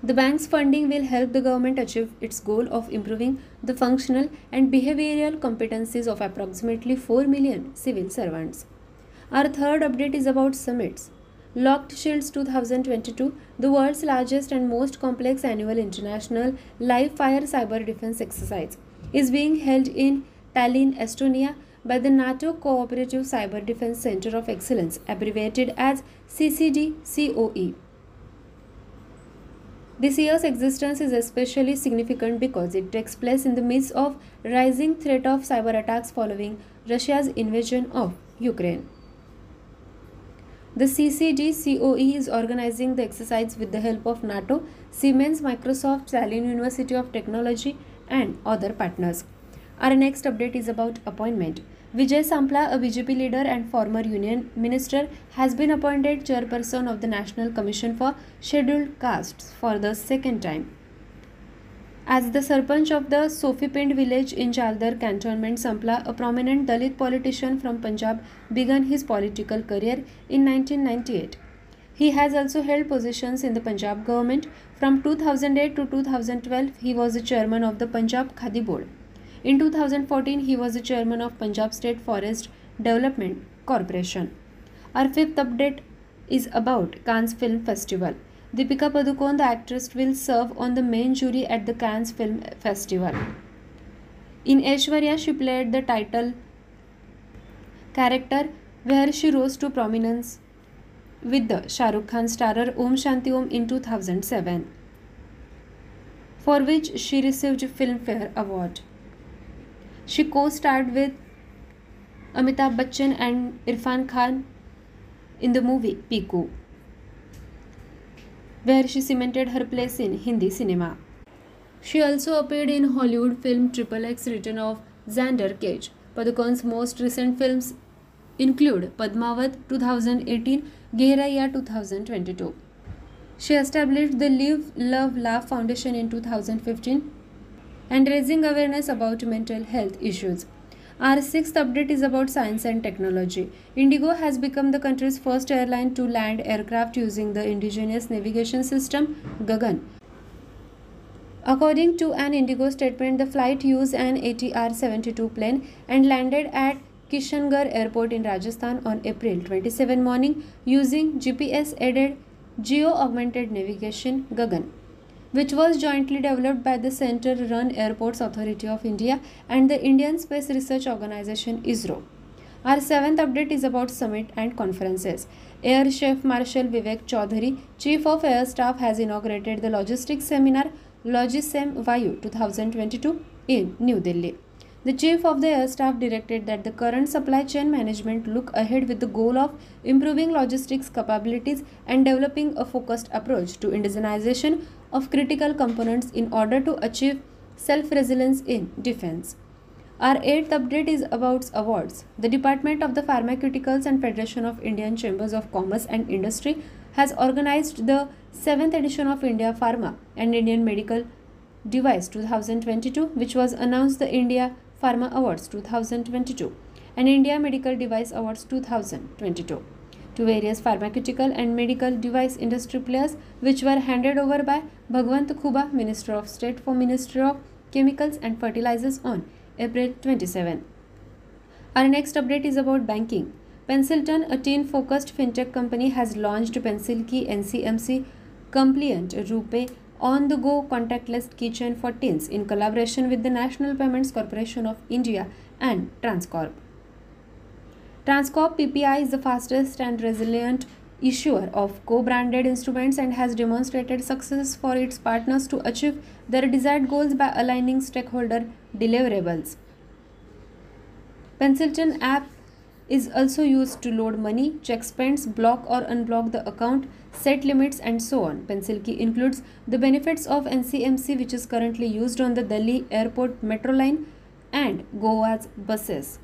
The bank's funding will help the government achieve its goal of improving the functional and behavioral competencies of approximately four million civil servants. Our third update is about summits. Locked Shields twenty twenty-two, the world's largest and most complex annual international live-fire cyber defense exercise, is being held in Tallinn, Estonia, by the NATO Cooperative Cyber Defense Center of Excellence, abbreviated as C C D C O E. This year's existence is especially significant because it takes place in the midst of rising threat of cyber attacks following Russia's invasion of Ukraine. The C C D C O E is organizing the exercise with the help of NATO, Siemens, Microsoft, Tallinn University of Technology and other partners. Our next update is about appointment. Vijay Sampla, a B J P leader and former union minister, has been appointed chairperson of the National Commission for Scheduled Castes for the second time. As the sarpanch of the Sofipind village in Jaldar cantonment, Sampla, a prominent Dalit politician from Punjab, began his political career in nineteen ninety-eight. He has also held positions in the Punjab government. From two thousand eight to two thousand twelve, he was the chairman of the Punjab Khadi Board. In two thousand fourteen, he was the chairman of Punjab State Forest Development Corporation. Our fifth update is about Cannes Film Festival. Dipika Padukone, the actress, will serve on the main jury at the Cannes Film Festival. In Aishwarya, she played the title character where she rose to prominence with the Shah Rukh Khan starrer Om Shanti Om in two thousand seven, for which she received Filmfare Award. She co-starred with Amitabh Bachchan and Irfan Khan in the movie Piku, where she cemented her place in Hindi cinema. She also appeared in Hollywood film Triple X Return of Xander Cage. Padukone's most recent films include Padmavat twenty eighteen, Gehraiya twenty twenty-two. She established the Live, Love, Laugh Foundation in two thousand fifteen. And raising awareness about mental health issues. Our sixth update is about science and technology. Indigo has become the country's first airline to land aircraft using the indigenous navigation system GAGAN. According to an Indigo statement, the flight used an A T R seventy-two plane and landed at Kishangarh Airport in Rajasthan on April twenty-seventh morning using G P S-aided Geo-Augmented Navigation GAGAN, which was jointly developed by the Central Run Airports Authority of India and the Indian Space Research Organization I S R O. Our seventh update is about summit and conferences. Air Chief Marshal Vivek Chaudhary, Chief of Air Staff, has inaugurated the Logistics Seminar Logisem Vayu twenty twenty-two in New Delhi. The Chief of the Air Staff directed that the current supply chain management look ahead with the goal of improving logistics capabilities and developing a focused approach to indigenization of critical components in order to achieve self-resilience in defense. Our eighth update is about awards. The Department of the Pharmaceuticals and Federation of Indian Chambers of Commerce and Industry has organized the seventh edition of India Pharma and Indian Medical Device twenty twenty-two, which was announced the India Pharma Awards twenty twenty-two and India Medical Device Awards twenty twenty-two. To various pharmaceutical and medical device industry players, which were handed over by Bhagwant Khuba, Minister of State for Ministry of Chemicals and Fertilizers, on April twenty-seventh. Our next update is about banking. Pencilton, a teen-focused fintech company, has launched Pencil Key N C M C compliant Rupee on-the-go contactless keychain for teens in collaboration with the National Payments Corporation of India and Transcorp. Transcorp P P I is the fastest and resilient issuer of co-branded instruments and has demonstrated success for its partners to achieve their desired goals by aligning stakeholder deliverables. Pencilton app is also used to load money, check spends, block or unblock the account, set limits and so on. Pencil Key includes the benefits of N C M C, which is currently used on the Delhi Airport Metro line and Goa's buses.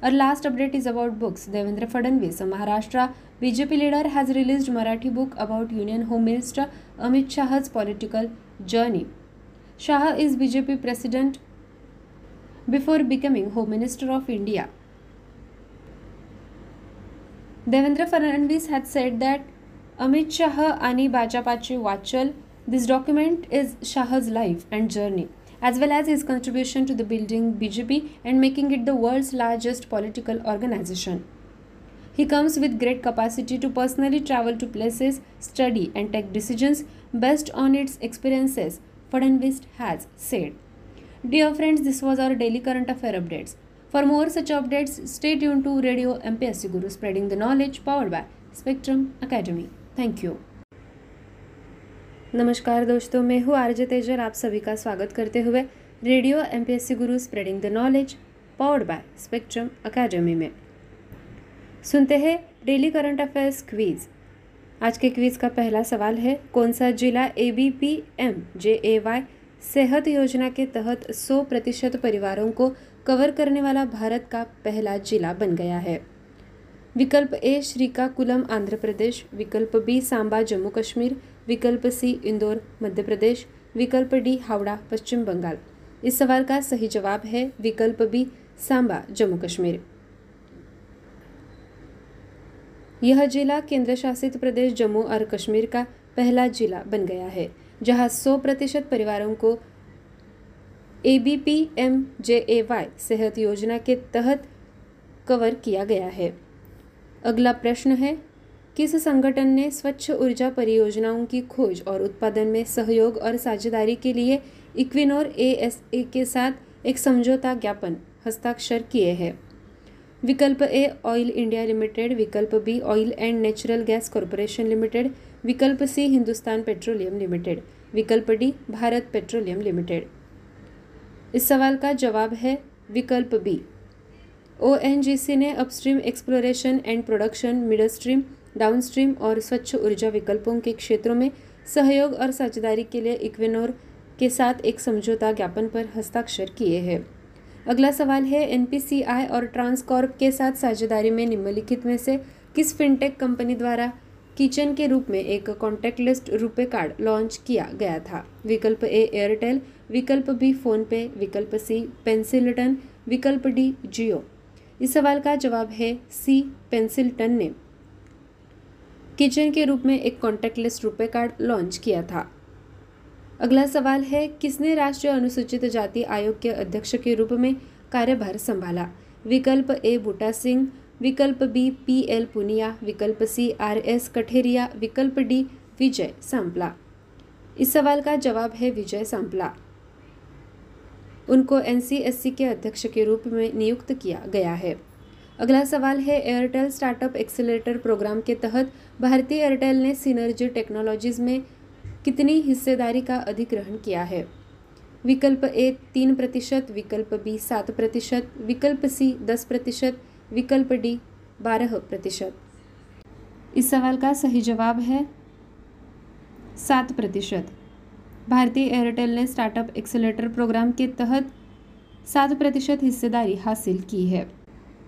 Our last update is about books. Devendra Fadnavis, a Maharashtra B J P leader, has released Marathi book about Union Home Minister Amit Shah's political journey. Shah is B J P president before becoming Home Minister of India. Devendra Fadnavis had said that Amit Shah ani Bhajapachi Vachal, this document is Shah's life and journey, as well as his contribution to the building B J P and making it the world's largest political organization. He comes with great capacity to personally travel to places, study and take decisions based on its experiences, Fadnavis has said. Dear friends, this was our daily current affair updates. For more such updates, stay tuned to Radio M P S C Guru, spreading the knowledge powered by Spectrum Academy. Thank you. नमस्कार दोस्तों, मैं हूँ RJ तेजर, आप सभी का स्वागत करते हुए Radio MPSC Guru spreading the knowledge powered by Spectrum Academy में सुनते हैं डेली करंट अफेयर्स क्विज। आज के क्विज का पहला सवाल है, कौन सा जिला A B P M J A Y सेहत योजना के तहत सौ प्रतिशत परिवारों को कवर करने वाला भारत का पहला जिला बन गया है? विकल्प ए श्रीकाकुलम आंध्र प्रदेश, विकल्प बी सांबा जम्मू कश्मीर, विकल्प सी इंदौर मध्य प्रदेश, विकल्प डी हावड़ा पश्चिम बंगाल। इस सवाल का सही जवाब है विकल्प बी सांबा जम्मू कश्मीर। यह जिला केंद्र शासित प्रदेश जम्मू और कश्मीर का पहला जिला बन गया है, जहां सौ प्रतिशत परिवारों को A B P M J A Y सेहत योजना के तहत कवर किया गया है। अगला प्रश्न है, किस संगठन ने स्वच्छ ऊर्जा परियोजनाओं की खोज और उत्पादन में सहयोग और साझेदारी के लिए इक्विनोर ए एस ए के साथ एक समझौता ज्ञापन हस्ताक्षर किए हैं? विकल्प ए ऑयल इंडिया लिमिटेड, विकल्प B oil and natural gas corporation limited, विकल्प सी हिंदुस्तान पेट्रोलियम लिमिटेड, विकल्प डी भारत पेट्रोलियम लिमिटेड। इस सवाल का जवाब है विकल्प B. O N G C ने upstream exploration and production, midstream, downstream और स्वच्छ ऊर्जा विकल्पों के क्षेत्रों में सहयोग और साझेदारी के लिए इक्विनोर के साथ एक समझौता ज्ञापन पर हस्ताक्षर किए हैं। अगला सवाल है, एन पी सी आई और ट्रांसकॉर्प के साथ साझेदारी में निम्नलिखित में से किस फिनटेक कंपनी द्वारा किचन के रूप में एक कॉन्टैक्टलेस रुपे कार्ड लॉन्च किया गया था? विकल्प ए एयरटेल, विकल्प बी फ़ोनपे, विकल्प सी पेंसिल्टन, विकल्प डी जियो। इस सवाल का जवाब है सी पेंसिल्टन ने किचन के रूप में एक कॉन्टैक्टलेस रुपे कार्ड लॉन्च किया था। अगला सवाल है, किसने राष्ट्रीय अनुसूचित जाति आयोग के अध्यक्ष के रूप में कार्यभार संभाला? विकल्प ए बूटा सिंह, विकल्प बी पी एल पुनिया, विकल्प सी आर एस कठेरिया, विकल्प डी विजय सांपला। इस सवाल का जवाब है विजय सांपला। उनको एन सी एस सी के अध्यक्ष के रूप में नियुक्त किया गया है। अगला सवाल है, एयरटेल स्टार्टअप एक्सेलरेटर प्रोग्राम के तहत भारतीय एयरटेल ने सिनर्जी टेक्नोलॉजीज़ में कितनी हिस्सेदारी का अधिग्रहण किया है? विकल्प ए तीन प्रतिशत, विकल्प बी सात प्रतिशत, विकल्प सी दस प्रतिशत, विकल्प डी बारह प्रतिशत। इस सवाल का सही जवाब है सात प्रतिशत। भारतीय एयरटेल ने स्टार्टअप एक्सेलरेटर प्रोग्राम के तहत सात प्रतिशत हिस्सेदारी हासिल की है।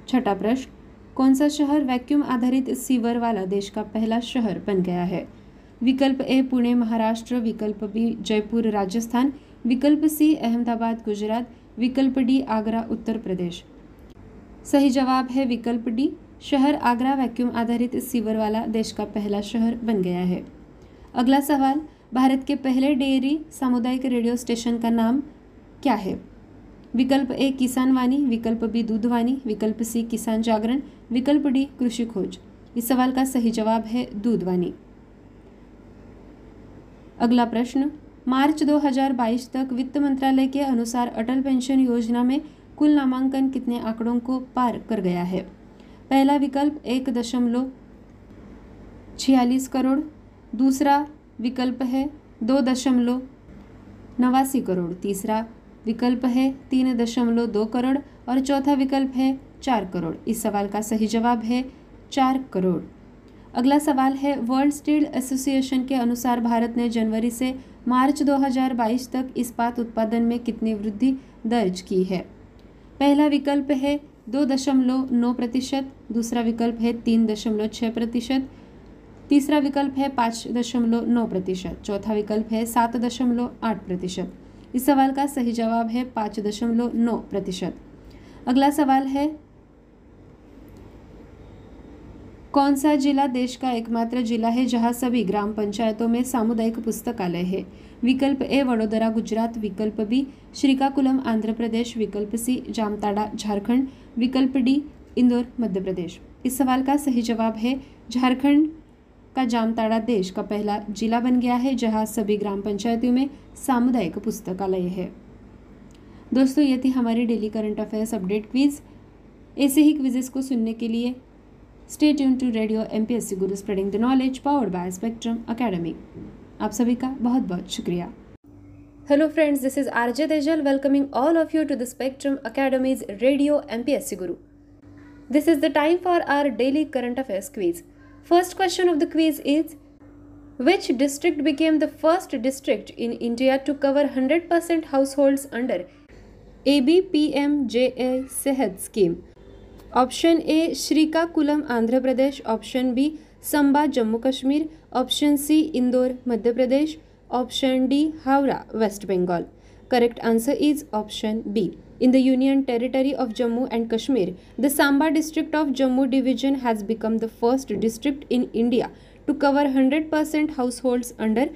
छठा प्रश्न, कौन सा शहर वैक्यूम आधारित सीवर वाला देश का पहला शहर बन गया है? विकल्प ए पुणे महाराष्ट्र, विकल्प बी जयपुर राजस्थान, विकल्प सी अहमदाबाद गुजरात, विकल्प डी आगरा उत्तर प्रदेश। सही जवाब है विकल्प डी। शहर आगरा वैक्यूम आधारित सीवर वाला देश का पहला शहर बन गया है। अगला सवाल, भारत के पहले डेयरी सामुदायिक रेडियो स्टेशन का नाम क्या है? विकल्प ए किसान वाणी, विकल्प बी दूधवाणी, विकल्प सी किसान जागरण, विकल्प डी कृषि खोज। इस सवाल का सही जवाब है दूधवाणी। अगला प्रश्न, मार्च दो हज़ार बाईस तक वित्त मंत्रालय के अनुसार अटल पेंशन योजना में कुल नामांकन कितने आंकड़ों को पार कर गया है? पहला विकल्प एक दशमलव छियालीस करोड़, दूसरा विकल्प है दो दशमलव नवासी करोड़, तीसरा विकल्प है तीन दशमलव दो करोड़ और चौथा विकल्प है चार करोड़। इस सवाल का सही जवाब है चार करोड़। अगला सवाल है, वर्ल्ड स्टील एसोसिएशन के अनुसार भारत ने जनवरी से मार्च दो हज़ार बाईस तक इस्पात उत्पादन में कितनी वृद्धि दर्ज की है? पहला विकल्प है दो दशमलव नौ प्रतिशत, दूसरा विकल्प है तीन दशमलव छः प्रतिशत, तीसरा विकल्प है पाँच दशमलव नौ प्रतिशत, चौथा विकल्प है सात दशमलव आठ प्रतिशत। इस सवाल का सही जवाब है पाँच दशमलव नौ प्रतिशत। अगला सवाल है, कौन सा जिला देश का एकमात्र जिला है जहां सभी ग्राम पंचायतों में सामुदायिक पुस्तकालय है? विकल्प ए वडोदरा गुजरात, विकल्प बी श्रीकाकुलम आंध्र प्रदेश, विकल्प सी जामताड़ा झारखंड, विकल्प डी इंदौर मध्य प्रदेश। इस सवाल का सही जवाब है झारखंड का जामताड़ा देश का पहला जिला बन गया है, जहां सभी ग्राम पंचायतों में सामुदायिक पुस्तकालय है। दोस्तों ये थी हमारी daily current affairs update quiz. ऐसे ही क्विजेस को सुनने के लिए stay tune to radio MPSC Guru, spreading the knowledge, powered by Spectrum academy. आप सभी का बहुत बहुत शुक्रिया। Hello friends, this is RJ Tejal welcoming all of you to the Spectrum academies radio MPSC Guru. This is the time for our daily current affairs quiz. First question of the quiz is, which district became the first district in India to cover one hundred percent households under A B P M J A Sehat scheme? Option A Srikakulam, Andhra Pradesh. Option B Samba, Jammu Kashmir. Option C Indore, Madhya Pradesh. Option D Howrah, West Bengal. Correct answer is option B. In the Union Territory of Jammu and Kashmir, the Samba district of Jammu division has become the first district in India to cover one hundred percent households under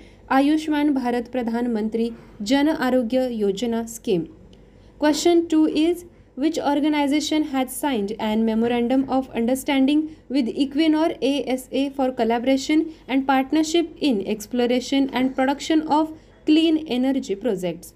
Ayushman Bharat Pradhan Mantri Jan Arogya Yojana scheme. Question two is, which organization has signed an memorandum of understanding with Equinor A S A for collaboration and partnership in exploration and production of clean energy projects?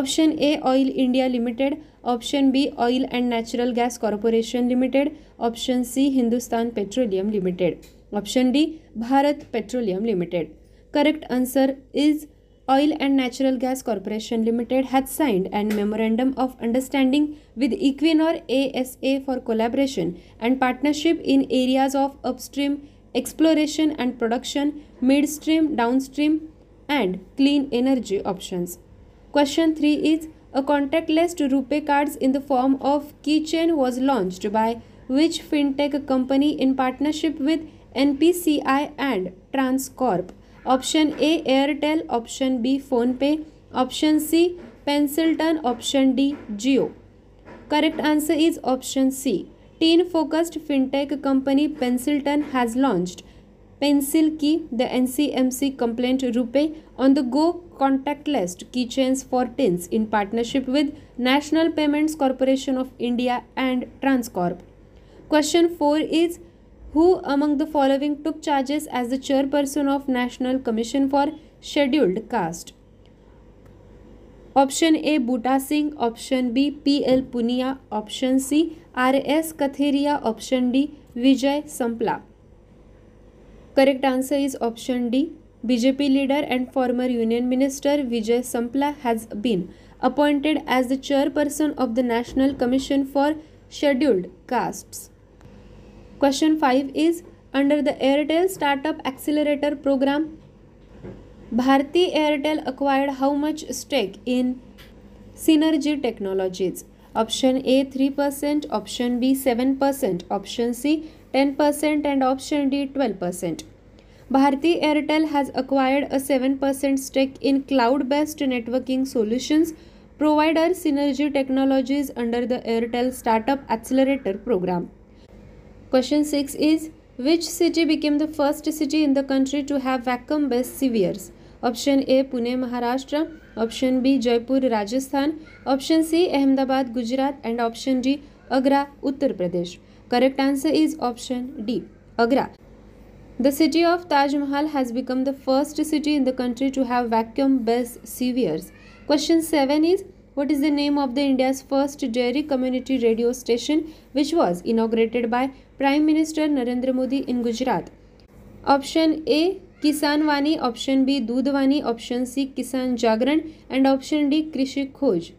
Option A Oil India Limited. Option B Oil and Natural Gas Corporation Limited. Option C Hindustan Petroleum Limited. Option D Bharat Petroleum Limited. Correct answer is Oil and Natural Gas Corporation Limited had signed a memorandum of understanding with Equinor A S A for collaboration and partnership in areas of upstream exploration and production, midstream, downstream and clean energy options. Question three is, a contactless rupee cards in the form of keychain was launched by which fintech company in partnership with N P C I and Transcorp? Option A Airtel. Option B PhonePe. Option C Pencilton. Option D Jio. Correct answer is option C. Teen focused fintech company Pencilton has launched Pencil Key, the N C M C compliant rupee on the go contactless keychains for teens in partnership with National Payments Corporation of India and Transcorp. Question four is, who among the following took charges as the chairperson of National Commission for Scheduled Caste? Option A Bhuta Singh. Option B P L Punia. Option C R S Katheria. Option D Vijay Sampla. Correct answer is option D. B J P leader and former Union Minister Vijay Sampla has been appointed as the chairperson of the National Commission for Scheduled Castes. Question five is, under the Airtel Startup Accelerator program, Bharti Airtel acquired how much stake in Synergy Technologies? Option A three percent, option B seven percent, option C ten percent and option D twelve percent. Bharti Airtel has acquired a seven percent stake in cloud-based networking solutions provider Synergy Technologies under the Airtel Startup Accelerator program. Question six is, which city became the first city in the country to have vacuum-based sewers? Option A Pune, Maharashtra. Option B Jaipur, Rajasthan. Option C Ahmedabad, Gujarat and option D Agra, Uttar Pradesh. Correct answer is option D Agra. The city of Taj Mahal has become the first city in the country to have vacuum-based sewers. Question seven is, what is the name of the India's first dairy community radio station which was inaugurated by Prime Minister Narendra Modi in Gujarat? Option A Kisanwani. Option B Dudhvani. Option C Kisan Jagran and option D Krishi Khoj.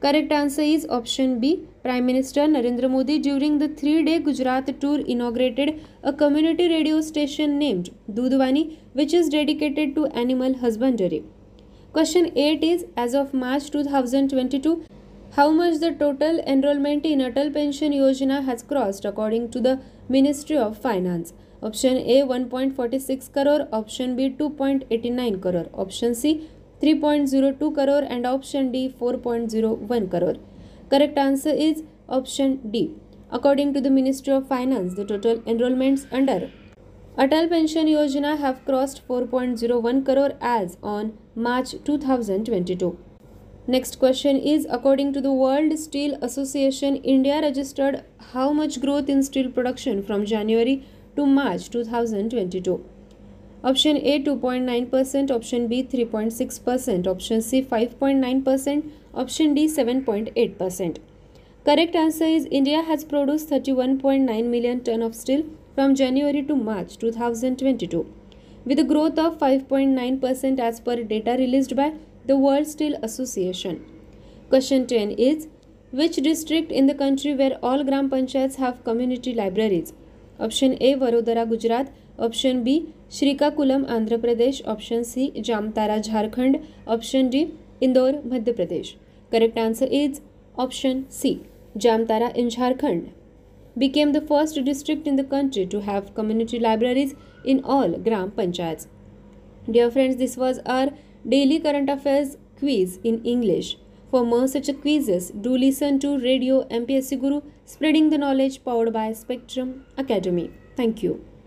Correct answer is option B. Prime Minister Narendra Modi during the three-day Gujarat tour inaugurated a community radio station named Dudhvani, which is dedicated to animal husbandry. Question eight is, as of March twenty twenty-two, how much the total enrollment in Atal Pension Yojana has crossed according to the Ministry of Finance? Option A one point four six crore, option B two point eight nine crore, option C three point zero two crore and option D four point zero one crore. Correct answer is option D. According to the Ministry of Finance, the total enrollments under Atal Pension Yojana have crossed four point zero one crore as on March twenty twenty-two. Next question is, according to the World Steel Association, India registered how much growth in steel production from January to March twenty twenty-two? Option A two point nine percent, option B three point six percent, option C five point nine percent, option D seven point eight percent. Correct answer is India has produced thirty-one point nine million ton of steel from January to March twenty twenty-two with a growth of five point nine percent as per data released by the World Steel Association. Question ten is which district in the country where all gram panchayats have community libraries? Option A Vadodara Gujarat, option B Srikakulam Andhra Pradesh, option C Jamtara Jharkhand, option D Indore Madhya Pradesh. Correct answer is option C Jamtara in Jharkhand became the first district in the country to have community libraries in all gram panchayats. Dear friends, this was our daily current affairs quiz in English. For more such quizzes, do listen to Radio M P S C Guru, spreading the knowledge powered by Spectrum Academy. Thank you.